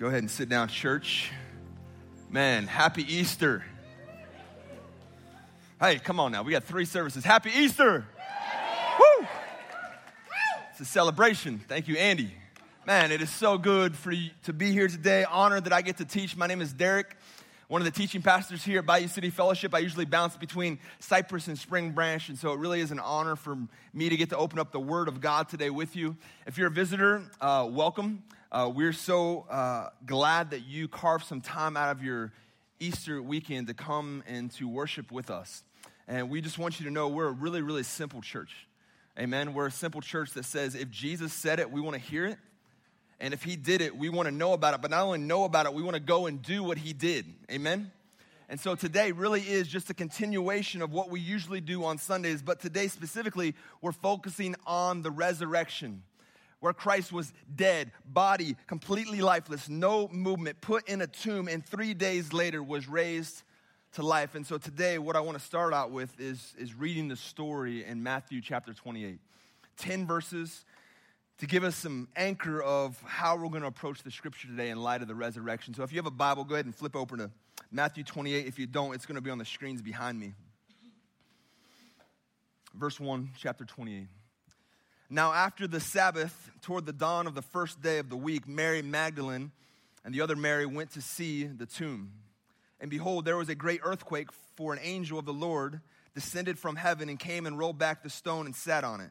Go ahead and sit down, church. Man, happy Easter. Hey, come on now. We got three services. Happy Easter. Woo! It's a celebration. Thank you, Andy. Man, it is so good for you to be here today. Honored that I get to teach. My name is Derek, one of the teaching pastors here at Bayou City Fellowship. I usually bounce between Cypress and Spring Branch, and so it really is an honor for me to get to open up the Word of God today with you. If you're a visitor, welcome. We're so glad that you carved some time out of your Easter weekend to come and to worship with us. And we just want you to know we're a really, really simple church. Amen. We're a simple church that says if Jesus said it, we want to hear it. And if he did it, we want to know about it. But not only know about it, we want to go and do what he did. Amen. And so today really is just a continuation of what we usually do on Sundays. But today specifically, we're focusing on the resurrection, where Christ was dead, body completely lifeless, no movement, put in a tomb, and 3 days later was raised to life. And so today, what I want to start out with is reading the story in Matthew chapter 28. 10 verses to give us some anchor of how we're going to approach the scripture today in light of the resurrection. So if you have a Bible, go ahead and flip over to Matthew 28. If you don't, it's going to be on the screens behind me. Verse 1, chapter 28. Now after the Sabbath, toward the dawn of the first day of the week, Mary Magdalene and the other Mary went to see the tomb. And behold, there was a great earthquake, for an angel of the Lord descended from heaven and came and rolled back the stone and sat on it.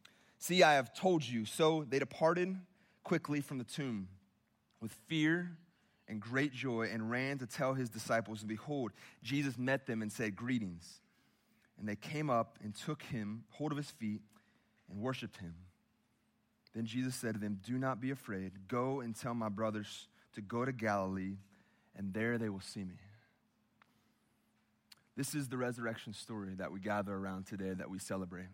See, I have told you." So they departed quickly from the tomb with fear and great joy and ran to tell his disciples. And behold, Jesus met them and said, "Greetings." And they came up and took him, hold of his feet, and worshiped him. Then Jesus said to them, "Do not be afraid. Go and tell my brothers to go to Galilee, and there they will see me." This is the resurrection story that we gather around today, that we celebrate.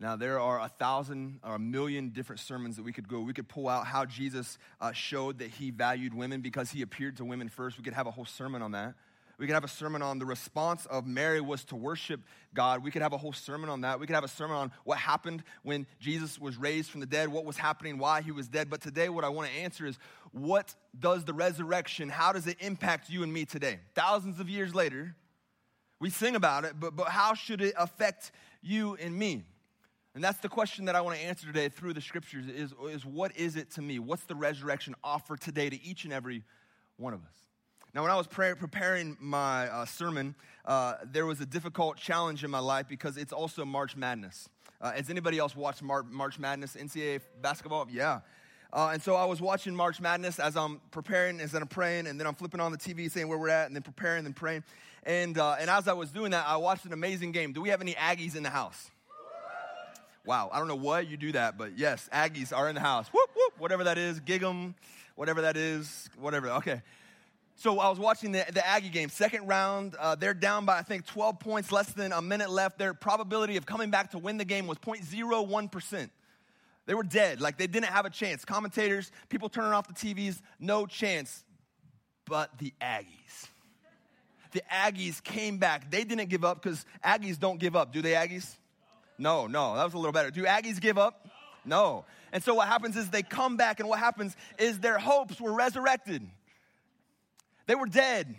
Now, there are 1,000 or 1,000,000 different sermons that we could go. We could pull out how Jesus showed that he valued women because he appeared to women first. We could have a whole sermon on that. We could have a sermon on the response of Mary was to worship God. We could have a whole sermon on that. We could have a sermon on what happened when Jesus was raised from the dead, what was happening, why he was dead. But today what I want to answer is, what does the resurrection, how does it impact you and me today? Thousands of years later, we sing about it, but how should it affect you and me? And that's the question that I want to answer today through the scriptures is what is it to me? What's the resurrection offer today to each and every one of us? Now, when I was preparing my sermon, there was a difficult challenge in my life because it's also March Madness. Has anybody else watched March Madness, NCAA basketball? Yeah. And so I was watching March Madness as I'm preparing, as I'm praying, and then I'm flipping on the TV saying where we're at, and then preparing, then praying. And as I was doing that, I watched an amazing game. Do we have any Aggies in the house? Wow, I don't know what you do that, but yes, Aggies are in the house. Whoop, whoop, whatever that is, gig 'em, whatever that is, whatever, okay. So I was watching the Aggie game, second round. They're down by, I think, 12 points, less than a minute left. Their probability of coming back to win the game was 0.01%. They were dead. Like, they didn't have a chance. Commentators, people turning off the TVs, no chance. But the Aggies. The Aggies came back. They didn't give up, because Aggies don't give up. Do they, Aggies? No. That was a little better. Do Aggies give up? No. And so what happens is they come back, and what happens is their hopes were resurrected. They were dead.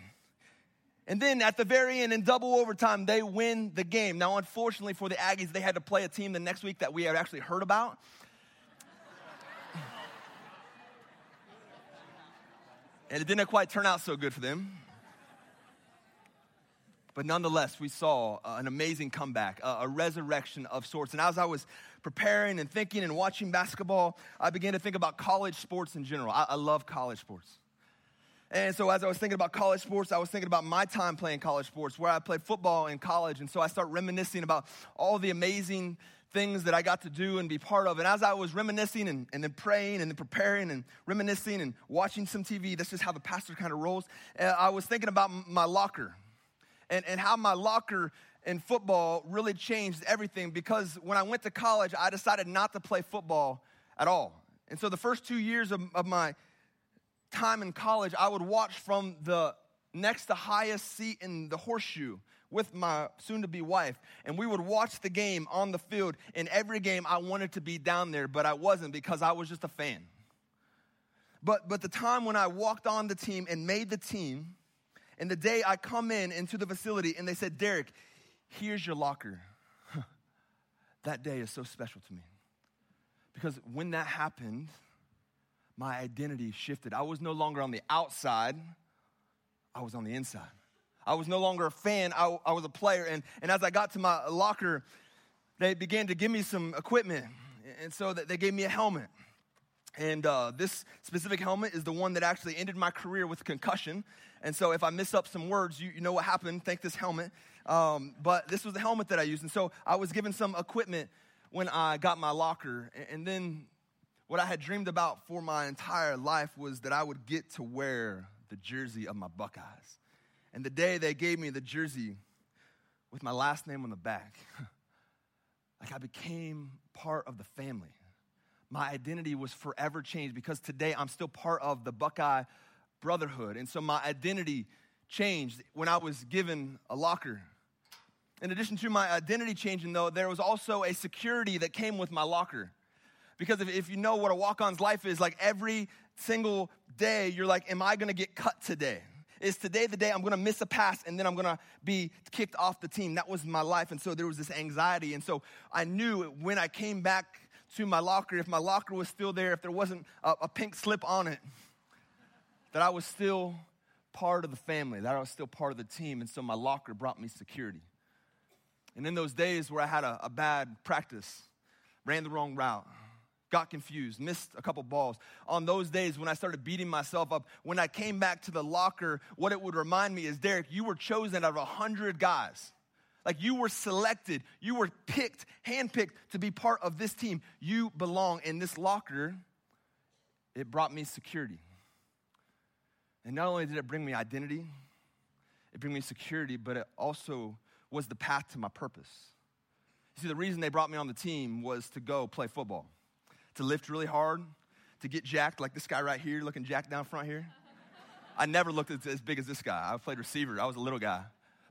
And then at the very end, in double overtime, they win the game. Now, unfortunately for the Aggies, they had to play a team the next week that we had actually heard about. And it didn't quite turn out so good for them. But nonetheless, we saw an amazing comeback, a resurrection of sorts. And as I was preparing and thinking and watching basketball, I began to think about college sports in general. I love college sports. And so as I was thinking about college sports, I was thinking about my time playing college sports, where I played football in college. And so I start reminiscing about all the amazing things that I got to do and be part of. And as I was reminiscing and then praying and then preparing and reminiscing and watching some TV, that's just how the pastor kind of rolls, I was thinking about my locker and how my locker in football really changed everything, because when I went to college, I decided not to play football at all. And so the first 2 years of my time in college, I would watch from the next to highest seat in the horseshoe with my soon-to-be wife, and we would watch the game on the field. In every game, I wanted to be down there, but I wasn't, because I was just a fan. But the time when I walked on the team and made the team, and the day I come in into the facility, and they said, "Derek, here's your locker." That day is so special to me, because when that happened, my identity shifted. I was no longer on the outside. I was on the inside. I was no longer a fan. I was a player. And as I got to my locker, they began to give me some equipment. And so they gave me a helmet. And this specific helmet is the one that actually ended my career with concussion. And so if I miss up some words, you know what happened. Thank this helmet. But this was the helmet that I used. And so I was given some equipment when I got my locker. And then what I had dreamed about for my entire life was that I would get to wear the jersey of my Buckeyes. And the day they gave me the jersey with my last name on the back, like, I became part of the family. My identity was forever changed, because today I'm still part of the Buckeye Brotherhood. And so my identity changed when I was given a locker. In addition to my identity changing, though, there was also a security that came with my locker. Because if you know what a walk-on's life is, like, every single day, you're like, am I going to get cut today? Is today the day I'm going to miss a pass and then I'm going to be kicked off the team? That was my life, and so there was this anxiety. And so I knew when I came back to my locker, if my locker was still there, if there wasn't a pink slip on it, that I was still part of the family, that I was still part of the team. And so my locker brought me security. And in those days where I had a bad practice, ran the wrong route, got confused, missed a couple balls, on those days when I started beating myself up, when I came back to the locker, what it would remind me is, Derek, you were chosen out of 100 guys. Like, you were selected, you were picked, handpicked to be part of this team. You belong in this locker. It brought me security. And not only did it bring me identity, it brought me security, but it also was the path to my purpose. You see, the reason they brought me on the team was to go play football, to lift really hard, to get jacked like this guy right here, looking jacked down front here. I never looked as big as this guy. I played receiver. I was a little guy.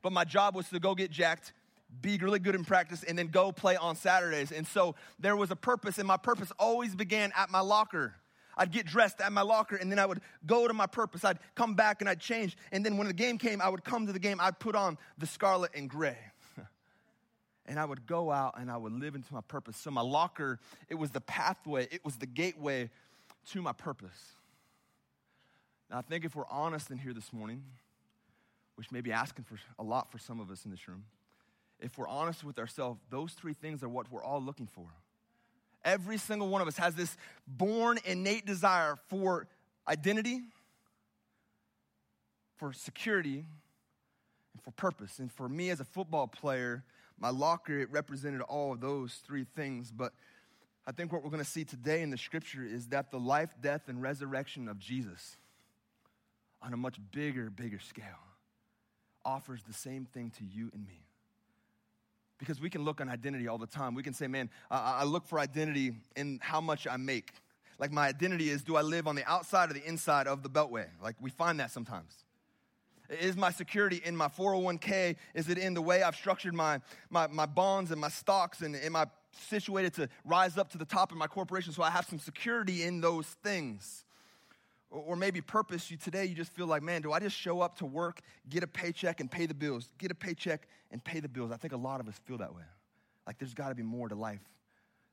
But my job was to go get jacked, be really good in practice, and then go play on Saturdays. And so there was a purpose, and my purpose always began at my locker. I'd get dressed at my locker, and then I would go to my purpose. I'd come back, and I'd change. And then when the game came, I would come to the game. I'd put on the scarlet and gray. And I would go out and I would live into my purpose. So my locker, it was the pathway, it was the gateway to my purpose. Now, I think if we're honest in here this morning, which may be asking for a lot for some of us in this room, if we're honest with ourselves, those three things are what we're all looking for. Every single one of us has this born innate desire for identity, for security, and for purpose. And for me as a football player, my locker, it represented all of those three things. But I think what we're going to see today in the scripture is that the life, death, and resurrection of Jesus on a much bigger scale offers the same thing to you and me. Because we can look on identity all the time. We can say, man, I look for identity in how much I make. Like, my identity is, do I live on the outside or the inside of the beltway? Like, we find that sometimes. Is my security in my 401k? Is it in the way I've structured my bonds and my stocks? And am I situated to rise up to the top of my corporation so I have some security in those things? Or maybe purpose, today you just feel like, man, do I just show up to work, get a paycheck, and pay the bills? Get a paycheck and pay the bills. I think a lot of us feel that way. Like, there's got to be more to life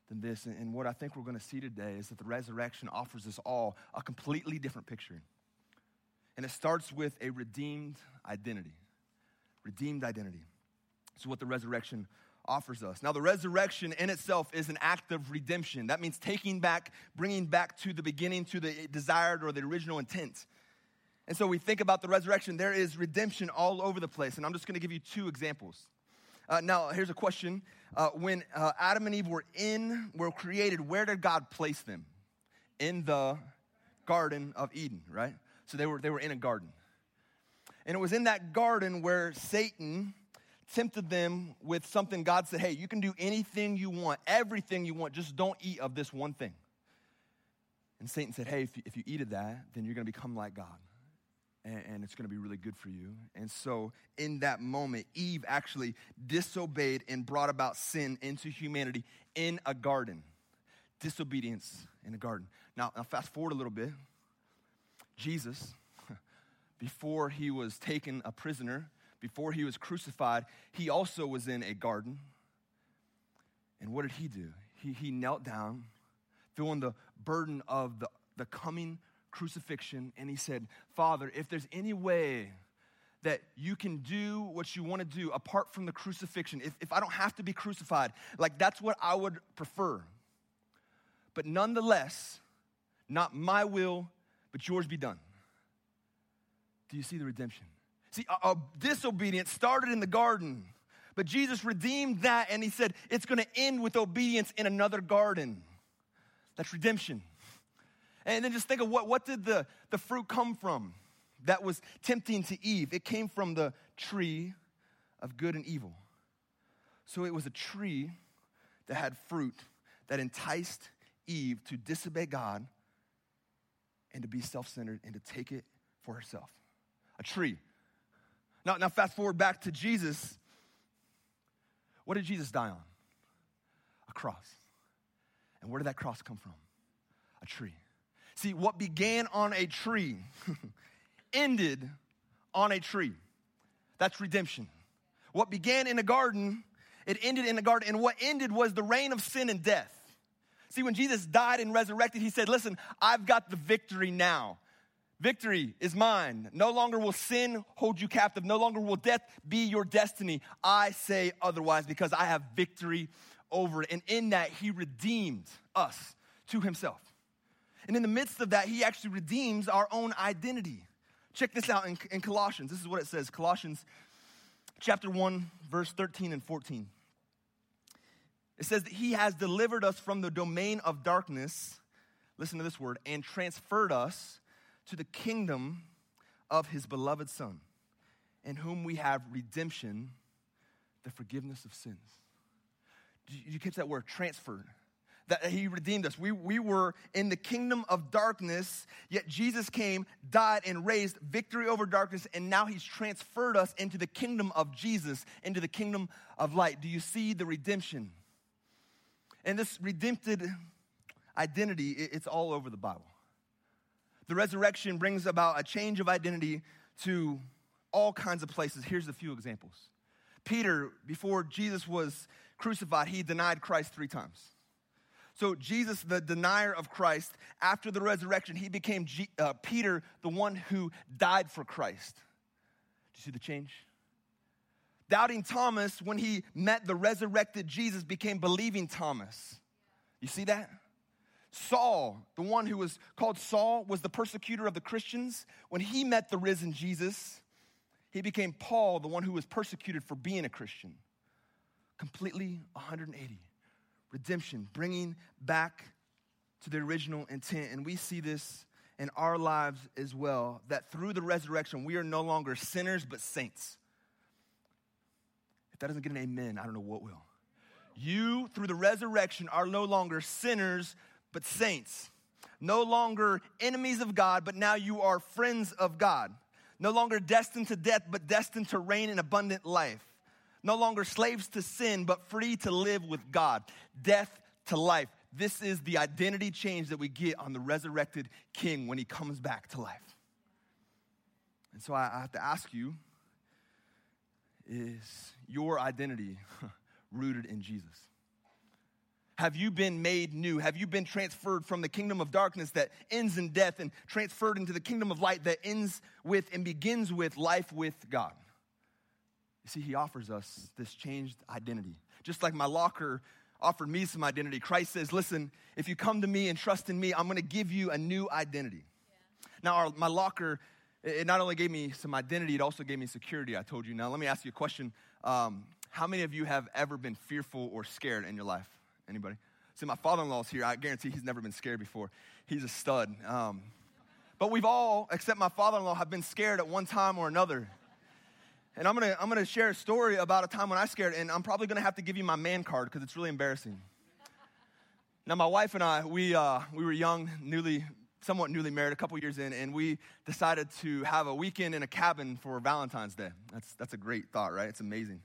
than this. And what I think we're going to see today is that the resurrection offers us all a completely different picture. And it starts with a redeemed identity. Redeemed identity. It's what the resurrection offers us. Now, the resurrection in itself is an act of redemption. That means taking back, bringing back to the beginning, to the desired or the original intent. And so we think about the resurrection. There is redemption all over the place. And I'm just going to give you two examples. Now, here's a question. When Adam and Eve were created, where did God place them? In the Garden of Eden, right? So they were in a garden. And it was in that garden where Satan tempted them with something. God said, hey, you can do anything you want, everything you want, just don't eat of this one thing. And Satan said, hey, if you eat of that, then you're going to become like God. And it's going to be really good for you. And so in that moment, Eve actually disobeyed and brought about sin into humanity in a garden. Disobedience in a garden. Now fast forward a little bit. Jesus, before he was taken a prisoner, before he was crucified, he also was in a garden. And what did he do? He knelt down, feeling the burden of the coming crucifixion, and he said, Father, if there's any way that you can do what you want to do apart from the crucifixion, if I don't have to be crucified, like that's what I would prefer. But nonetheless, not my will, but yours be done. Do you see the redemption? See, a disobedience started in the garden, but Jesus redeemed that, and he said, it's going to end with obedience in another garden. That's redemption. And then just think of what did the fruit come from that was tempting to Eve? It came from the tree of good and evil. So it was a tree that had fruit that enticed Eve to disobey God and to be self-centered and to take it for herself. A tree. Now fast forward back to Jesus. What did Jesus die on? A cross. And where did that cross come from? A tree. See, what began on a tree ended on a tree. That's redemption. What began in a garden, it ended in a garden. And what ended was the reign of sin and death. See, when Jesus died and resurrected, he said, listen, I've got the victory now. Victory is mine. No longer will sin hold you captive. No longer will death be your destiny. I say otherwise because I have victory over it. And in that, he redeemed us to himself. And in the midst of that, he actually redeems our own identity. Check this out in Colossians. This is what it says. Colossians chapter 1, verse 13 and 14. It says that he has delivered us from the domain of darkness, listen to this word, and transferred us to the kingdom of his beloved Son, in whom we have redemption, the forgiveness of sins. Did you catch that word, transferred? That he redeemed us. We were in the kingdom of darkness, yet Jesus came, died, and raised victory over darkness, and now he's transferred us into the kingdom of Jesus, into the kingdom of light. Do you see the redemption? And this redempted identity, it's all over the Bible. The resurrection brings about a change of identity to all kinds of places. Here's a few examples. Peter, before Jesus was crucified, he denied Christ 3 times. So Jesus, the denier of Christ, after the resurrection, he became Peter, the one who died for Christ. Do you see the change? Doubting Thomas, when he met the resurrected Jesus, became believing Thomas. You see that? Saul, the one who was called Saul, was the persecutor of the Christians. When he met the risen Jesus, he became Paul, the one who was persecuted for being a Christian. Completely 180. Redemption, bringing back to the original intent. And we see this in our lives as well, that through the resurrection, we are no longer sinners but saints. If that doesn't get an amen, I don't know what will. You, through the resurrection, are no longer sinners but saints. No longer enemies of God, but now you are friends of God. No longer destined to death, but destined to reign in abundant life. No longer slaves to sin, but free to live with God. Death to life. This is the identity change that we get on the resurrected King when he comes back to life. And so I have to ask you, is your identity rooted in Jesus? Have you been made new? Have you been transferred from the kingdom of darkness that ends in death and transferred into the kingdom of light that ends with and begins with life with God? You see, he offers us this changed identity. Just like my locker offered me some identity, Christ says, listen, if you come to me and trust in me, I'm going to give you a new identity. Yeah. Now, my locker, it not only gave me some identity, it also gave me security, I told you. Now, let me ask you a question. How many of you have ever been fearful or scared in your life? Anybody? See, my father-in-law's here. I guarantee he's never been scared before. He's a stud. But we've all, except my father-in-law, have been scared at one time or another. And I'm gonna share a story about a time when I scared, and I'm probably gonna have to give you my man card because it's really embarrassing. Now, my wife and I, we were young, somewhat newly married, a couple years in, and we decided to have a weekend in a cabin for Valentine's Day. That's a great thought, right? It's amazing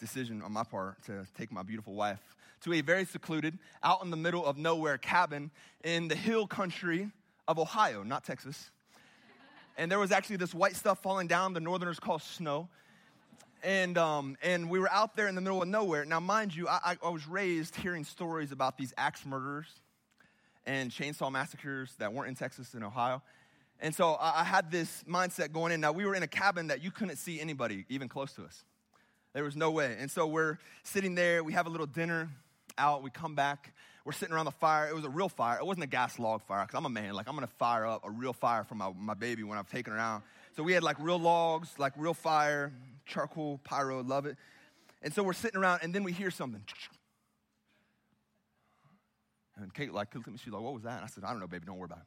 decision on my part to take my beautiful wife to a very secluded, out in the middle of nowhere cabin in the hill country of Ohio, not Texas. And there was actually this white stuff falling down. The northerners call snow. And we were out there in the middle of nowhere. Now, mind you, I was raised hearing stories about these axe murderers and chainsaw massacres that weren't in Texas and Ohio. And so I had this mindset going in. Now, we were in a cabin that you couldn't see anybody even close to us. There was no way. And so we're sitting there. We have a little dinner out. We come back. We're sitting around the fire. It was a real fire. It wasn't a gas log fire because I'm a man. Like, I'm going to fire up a real fire for my baby when I've taken her out. So we had, like, real logs, like, real fire, charcoal, pyro, love it. And so we're sitting around, and then we hear something. And Kate, like, looked at me. She's like, what was that? And I said, I don't know, baby. Don't worry about it.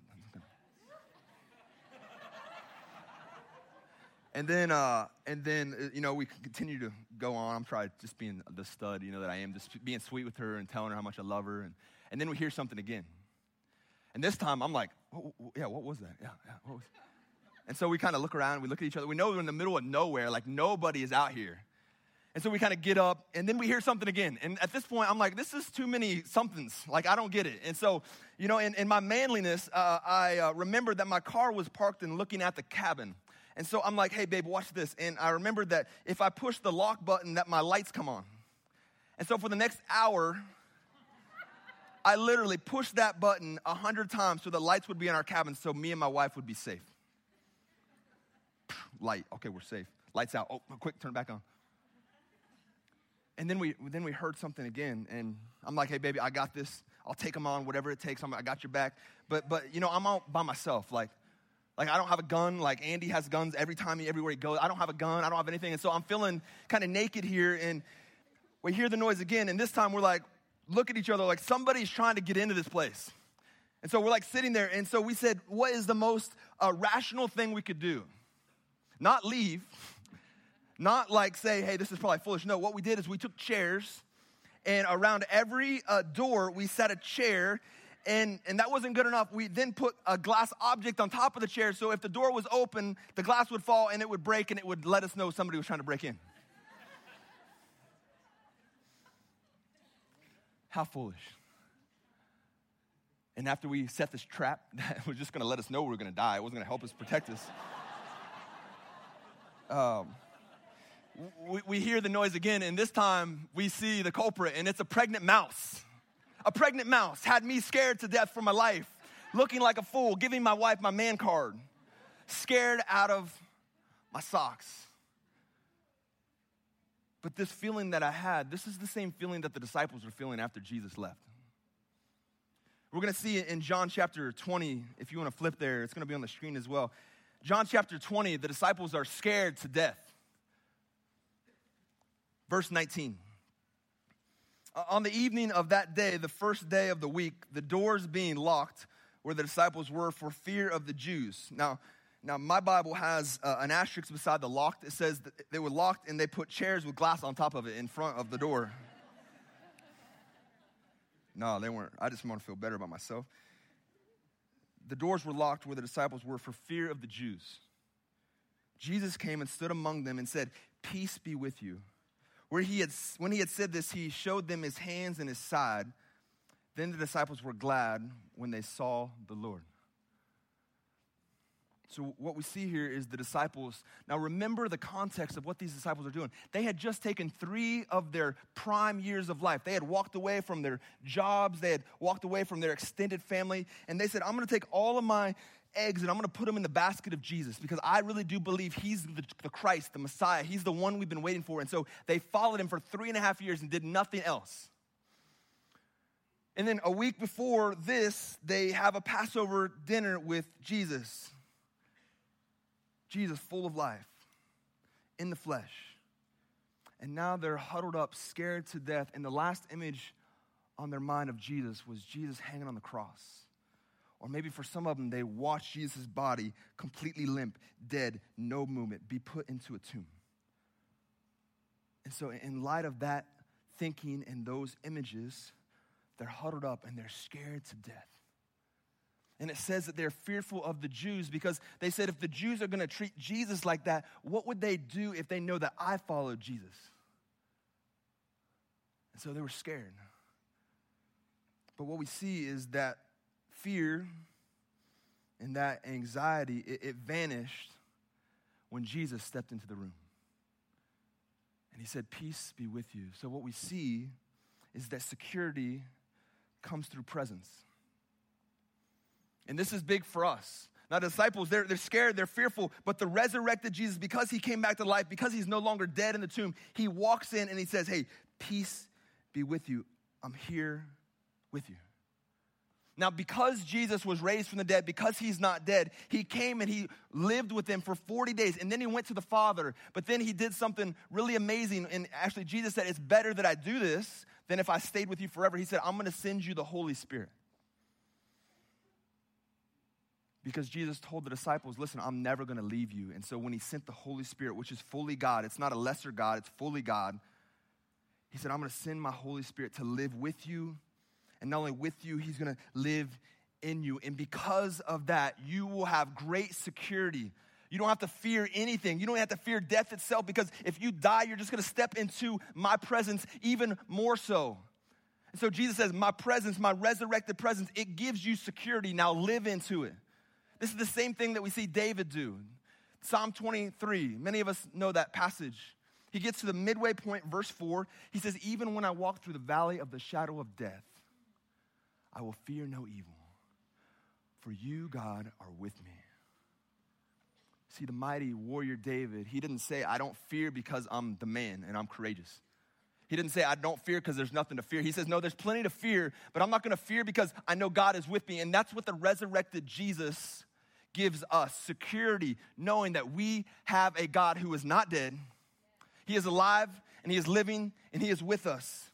And then, you know, we continue to go on. I'm trying just being the stud, you know, that I am, just being sweet with her and telling her how much I love her. And then we hear something again. And this time, I'm like, oh, yeah, what was that? Yeah, what was that? And so we kind of look around, we look at each other. We know we're in the middle of nowhere, like nobody is out here. And so we kind of get up, and then we hear something again. And at this point, I'm like, this is too many somethings. Like, I don't get it. And so, you know, in my manliness, I remembered that my car was parked and looking at the cabin. And so I'm like, hey, babe, watch this. And I remembered that if I push the lock button, that my lights come on. And so for the next hour, I literally pushed that button 100 times so the lights would be in our cabin so me and my wife would be safe. Light, okay, we're safe. Lights out. Oh, quick, turn it back on. And then we heard something again, and I'm like, hey, baby, I got this. I'll take them on, whatever it takes. I got your back. But you know, I'm out by myself, Like, I don't have a gun. Like, Andy has guns everywhere he goes. I don't have a gun. I don't have anything. And so I'm feeling kind of naked here. And we hear the noise again. And this time we're like, look at each other. Like, somebody's trying to get into this place. And so we're like sitting there. And so we said, what is the most rational thing we could do? Not leave. Not like say, hey, this is probably foolish. No, what we did is we took chairs. And around every door, we set a chair. And that wasn't good enough. We then put a glass object on top of the chair, so if the door was open, the glass would fall and it would break and it would let us know somebody was trying to break in. How foolish. And after we set this trap that was just going to let us know we were going to die, it wasn't going to help us protect us. We hear the noise again, and this time we see the culprit, and it's a pregnant mouse. A pregnant mouse had me scared to death for my life, looking like a fool, giving my wife my man card, scared out of my socks. But this feeling that I had, this is the same feeling that the disciples were feeling after Jesus left. We're going to see in John chapter 20, if you want to flip there, it's going to be on the screen as well. John chapter 20, the disciples are scared to death. Verse 19. On the evening of that day, the first day of the week, the doors being locked where the disciples were for fear of the Jews. Now my Bible has an asterisk beside the locked. It says that they were locked and they put chairs with glass on top of it in front of the door. No, they weren't. I just want to feel better about myself. The doors were locked where the disciples were for fear of the Jews. Jesus came and stood among them and said, "Peace be with you." When he had said this, he showed them his hands and his side. Then the disciples were glad when they saw the Lord. So what we see here is the disciples. Now remember the context of what these disciples are doing. They had just taken 3 of their prime years of life. They had walked away from their jobs. They had walked away from their extended family. And they said, I'm going to take all of my eggs and I'm going to put them in the basket of Jesus because I really do believe he's the Christ, the Messiah. He's the one we've been waiting for. And so they followed him for 3.5 years and did nothing else. And then a week before this, they have a Passover dinner with Jesus. Jesus full of life in the flesh. and now they're huddled up, scared to death. And the last image on their mind of Jesus was Jesus hanging on the cross. Or maybe for some of them, they watched Jesus' body completely limp, dead, no movement, be put into a tomb. And so in light of that thinking and those images, they're huddled up and they're scared to death. And it says that they're fearful of the Jews because they said if the Jews are gonna treat Jesus like that, what would they do if they know that I followed Jesus? And so they were scared. But what we see is that fear and that anxiety, it vanished when Jesus stepped into the room. And he said, peace be with you. So what we see is that security comes through presence. And this is big for us. Now, disciples, they're scared, they're fearful, but the resurrected Jesus, because he came back to life, because he's no longer dead in the tomb, he walks in and he says, hey, peace be with you. I'm here with you. Now, because Jesus was raised from the dead, because he's not dead, he came and he lived with them for 40 days, and then he went to the Father. But then he did something really amazing, and actually Jesus said, it's better that I do this than if I stayed with you forever. He said, I'm gonna send you the Holy Spirit. Because Jesus told the disciples, listen, I'm never gonna leave you. And so when he sent the Holy Spirit, which is fully God, it's not a lesser God, it's fully God. He said, I'm gonna send my Holy Spirit to live with you. And not only with you, he's gonna live in you. And because of that, you will have great security. You don't have to fear anything. You don't have to fear death itself because if you die, you're just gonna step into my presence even more so. And so Jesus says, my presence, my resurrected presence, it gives you security. Now live into it. This is the same thing that we see David do. Psalm 23, many of us know that passage. He gets to the midway point, verse 4. He says, even when I walk through the valley of the shadow of death, I will fear no evil, for you, God, are with me. See, the mighty warrior David, he didn't say, I don't fear because I'm the man and I'm courageous. He didn't say, I don't fear because there's nothing to fear. He says, no, there's plenty to fear, but I'm not gonna fear because I know God is with me. And that's what the resurrected Jesus gives us, security, knowing that we have a God who is not dead. He is alive and he is living and he is with us.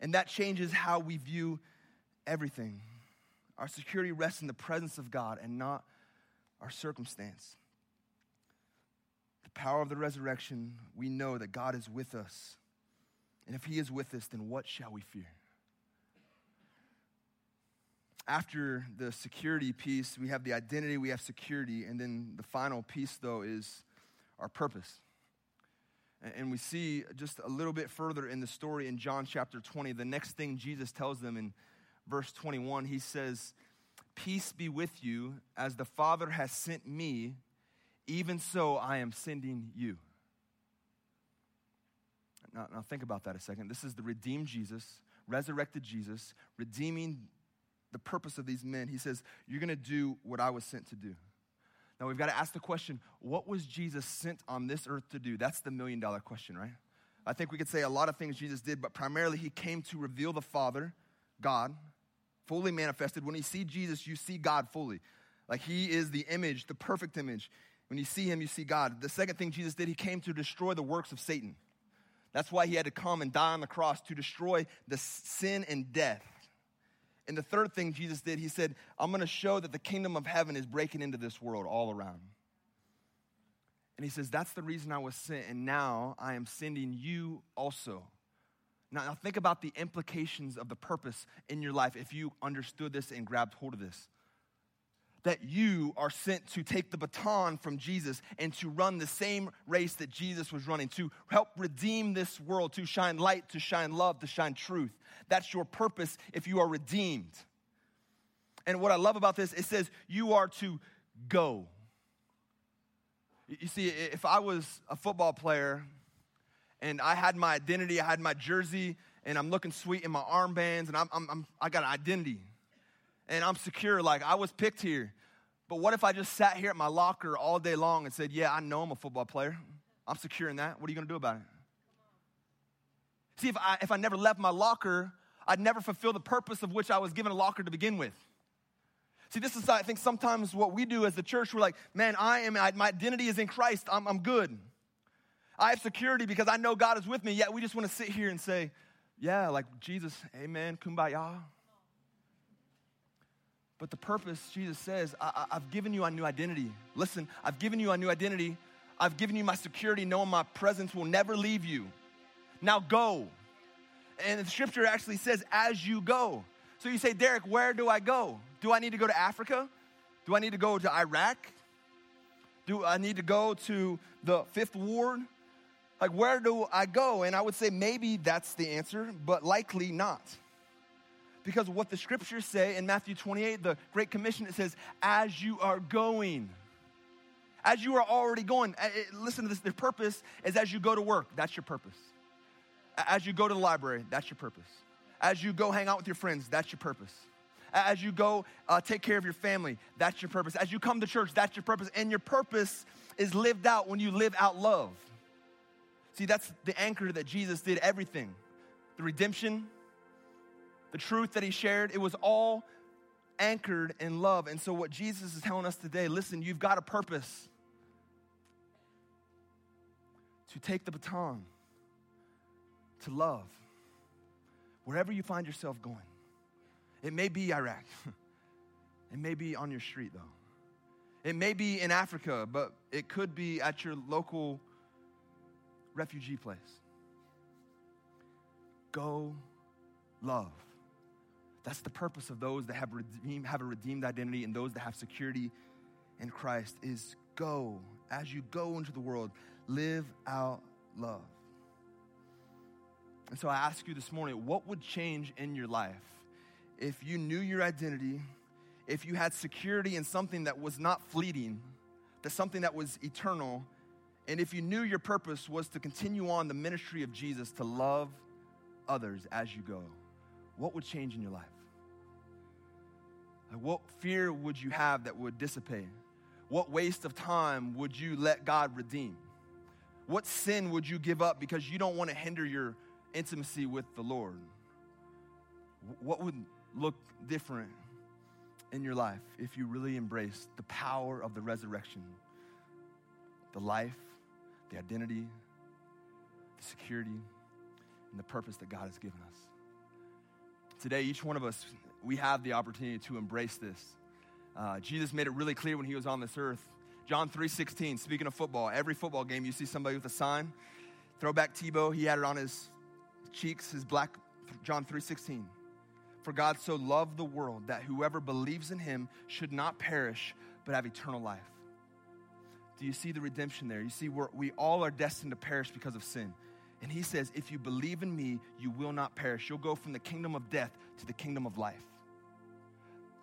And that changes how we view everything. Our security rests in the presence of God and not our circumstance. The power of the resurrection, we know that God is with us. And if he is with us, then what shall we fear? After the security piece, we have the identity, we have security, and then the final piece, though, is our purpose. And we see just a little bit further in the story in John chapter 20, the next thing Jesus tells them in verse 21, he says, peace be with you, as the Father has sent me, even so I am sending you. Now think about that a second. This is the redeemed Jesus, resurrected Jesus, redeeming the purpose of these men. He says, you're gonna do what I was sent to do. Now we've gotta ask the question, what was Jesus sent on this earth to do? That's the million-dollar question, right? I think we could say a lot of things Jesus did, but primarily he came to reveal the Father, God, fully manifested. When you see Jesus, you see God fully. Like he is the image, the perfect image. When you see him, you see God. The second thing Jesus did, he came to destroy the works of Satan. That's why he had to come and die on the cross to destroy the sin and death. And the third thing Jesus did, he said, I'm gonna show that the kingdom of heaven is breaking into this world all around. And he says, that's the reason I was sent, and now I am sending you also. Now think about the implications of the purpose in your life if you understood this and grabbed hold of this. That you are sent to take the baton from Jesus and to run the same race that Jesus was running, to help redeem this world, to shine light, to shine love, to shine truth. That's your purpose if you are redeemed. And what I love about this, it says you are to go. You see, if I was a football player, and I had my identity, I had my jersey, and I'm looking sweet in my armbands, and I got an identity, and I'm secure, like I was picked here. But what if I just sat here at my locker all day long and said, yeah, I know I'm a football player. I'm secure in that. What are you gonna do about it? See, if I never left my locker, I'd never fulfill the purpose of which I was given a locker to begin with. See, this is, I think, sometimes what we do as the church, we're like, man, my identity is in Christ, I'm good. I have security because I know God is with me, yet we just want to sit here and say, yeah, like Jesus, amen, kumbaya. But the purpose, Jesus says, I've given you a new identity. Listen, I've given you a new identity. I've given you my security, knowing my presence will never leave you. Now go. And the scripture actually says, as you go. So you say, Derek, where do I go? Do I need to go to Africa? Do I need to go to Iraq? Do I need to go to the Fifth Ward? Like, where do I go? And I would say maybe that's the answer, but likely not. Because what the scriptures say in Matthew 28, the Great Commission, it says, as you are going. As you are already going. Listen to this. The purpose is as you go to work, that's your purpose. As you go to the library, that's your purpose. As you go hang out with your friends, that's your purpose. As you go take care of your family, that's your purpose. As you come to church, that's your purpose. And your purpose is lived out when you live out love. See, that's the anchor that Jesus did everything. The redemption, the truth that he shared, it was all anchored in love. And so what Jesus is telling us today, listen, you've got a purpose to take the baton, to love, wherever you find yourself going. It may be Iraq. It may be on your street, though. It may be in Africa, but it could be at your local refugee place. Go love. That's the purpose of those that have a redeemed identity and those that have security in Christ is go. As you go into the world, live out love. And so I ask you this morning, what would change in your life if you knew your identity, if you had security in something that was not fleeting, that something that was eternal, and if you knew your purpose was to continue on the ministry of Jesus to love others as you go, what would change in your life? Like, what fear would you have that would dissipate? What waste of time would you let God redeem? What sin would you give up because you don't want to hinder your intimacy with the Lord? What would look different in your life if you really embraced the power of the resurrection, the life, the identity, the security, and the purpose that God has given us? Today, each one of us, we have the opportunity to embrace this. Jesus made it really clear when he was on this earth. John 3:16, speaking of football, every football game, you see somebody with a sign. Throwback Tebow, he had it on his cheeks, his black, John 3:16. For God so loved the world that whoever believes in him should not perish, but have eternal life. Do you see the redemption there? You see, we all are destined to perish because of sin. And he says, if you believe in me, you will not perish. You'll go from the kingdom of death to the kingdom of life.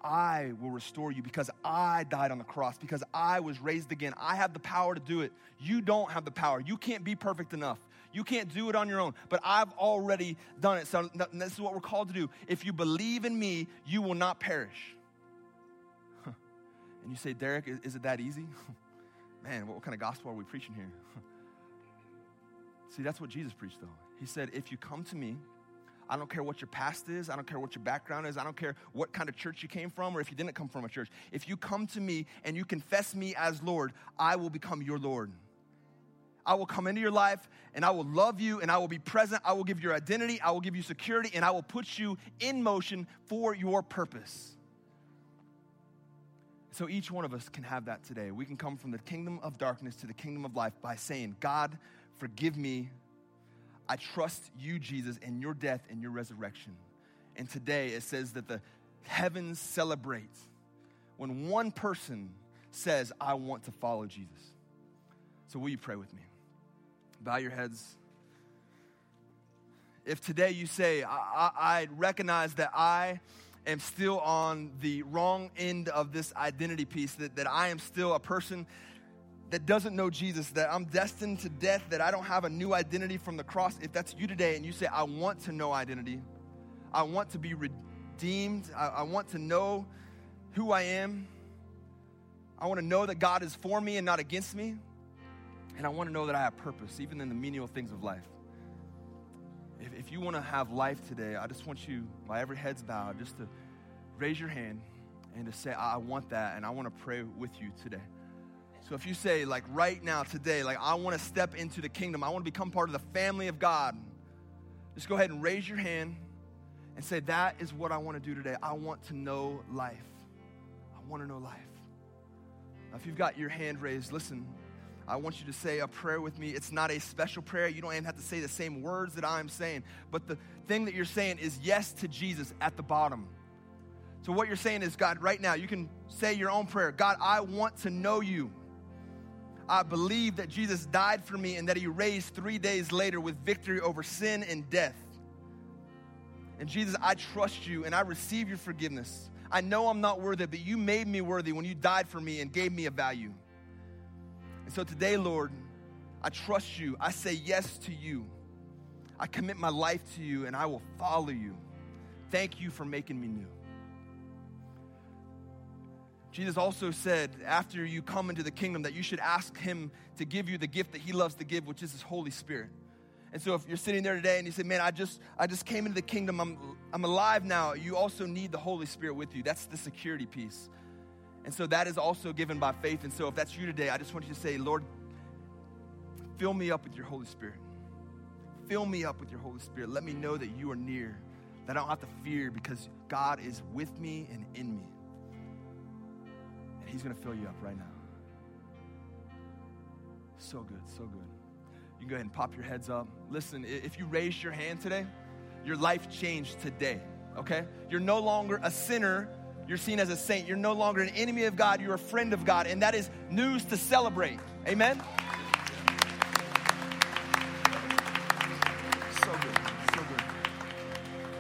I will restore you because I died on the cross, because I was raised again. I have the power to do it. You don't have the power. You can't be perfect enough. You can't do it on your own, but I've already done it. So this is what we're called to do. If you believe in me, you will not perish. Huh. And you say, Derek, is it that easy? Man, what kind of gospel are we preaching here? See, that's what Jesus preached, though. He said, if you come to me, I don't care what your past is. I don't care what your background is. I don't care what kind of church you came from or if you didn't come from a church. If you come to me and you confess me as Lord, I will become your Lord. I will come into your life and I will love you and I will be present. I will give you your identity. I will give you security and I will put you in motion for your purpose. So each one of us can have that today. We can come from the kingdom of darkness to the kingdom of life by saying, God, forgive me. I trust you, Jesus, in your death and your resurrection. And today it says that the heavens celebrate when one person says, I want to follow Jesus. So will you pray with me? Bow your heads. If today you say, I recognize that I am still on the wrong end of this identity piece, that I am still a person that doesn't know Jesus, that I'm destined to death, that I don't have a new identity from the cross. If that's you today and you say, I want to know identity. I want to be redeemed. I want to know who I am. I want to know that God is for me and not against me. And I want to know that I have purpose, even in the menial things of life. If you want to have life today, I just want you, while every head's bowed, just to raise your hand and to say, I want that, and I want to pray with you today. So if you say, like, right now, today, like, I want to step into the kingdom. I want to become part of the family of God. Just go ahead and raise your hand and say, that is what I want to do today. I want to know life. I want to know life. Now, if you've got your hand raised, listen, I want you to say a prayer with me. It's not a special prayer. You don't even have to say the same words that I'm saying. But the thing that you're saying is yes to Jesus at the bottom. So what you're saying is, God, right now, you can say your own prayer. God, I want to know you. I believe that Jesus died for me and that he raised 3 days later with victory over sin and death. And Jesus, I trust you and I receive your forgiveness. I know I'm not worthy, but you made me worthy when you died for me and gave me a value. And so today, Lord, I trust you. I say yes to you. I commit my life to you and I will follow you. Thank you for making me new. Jesus also said, after you come into the kingdom, that you should ask him to give you the gift that he loves to give, which is his Holy Spirit. And so if you're sitting there today and you say, man, I just came into the kingdom, I'm alive now, you also need the Holy Spirit with you. That's the security piece. And so that is also given by faith. And so if that's you today, I just want you to say, Lord, fill me up with your Holy Spirit. Fill me up with your Holy Spirit. Let me know that you are near, that I don't have to fear because God is with me and in me. He's going to fill you up right now. So good, so good. You can go ahead and pop your heads up. Listen, if you raise your hand today, your life changed today, okay? You're no longer a sinner. You're seen as a saint. You're no longer an enemy of God. You're a friend of God, and that is news to celebrate. Amen? So good, so good.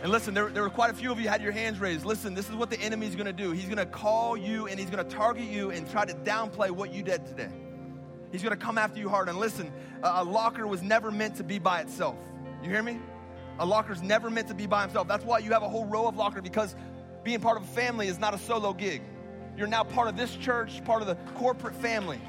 And listen, there were quite a few of you had your hands raised. Listen, this is what the enemy's going to do. He's going to call you and he's going to target you and try to downplay what you did today. He's going to come after you hard. And listen, a locker was never meant to be by itself. You hear me? A locker's never meant to be by himself. That's why you have a whole row of lockers, because being part of a family is not a solo gig. You're now part of this church, part of the corporate family.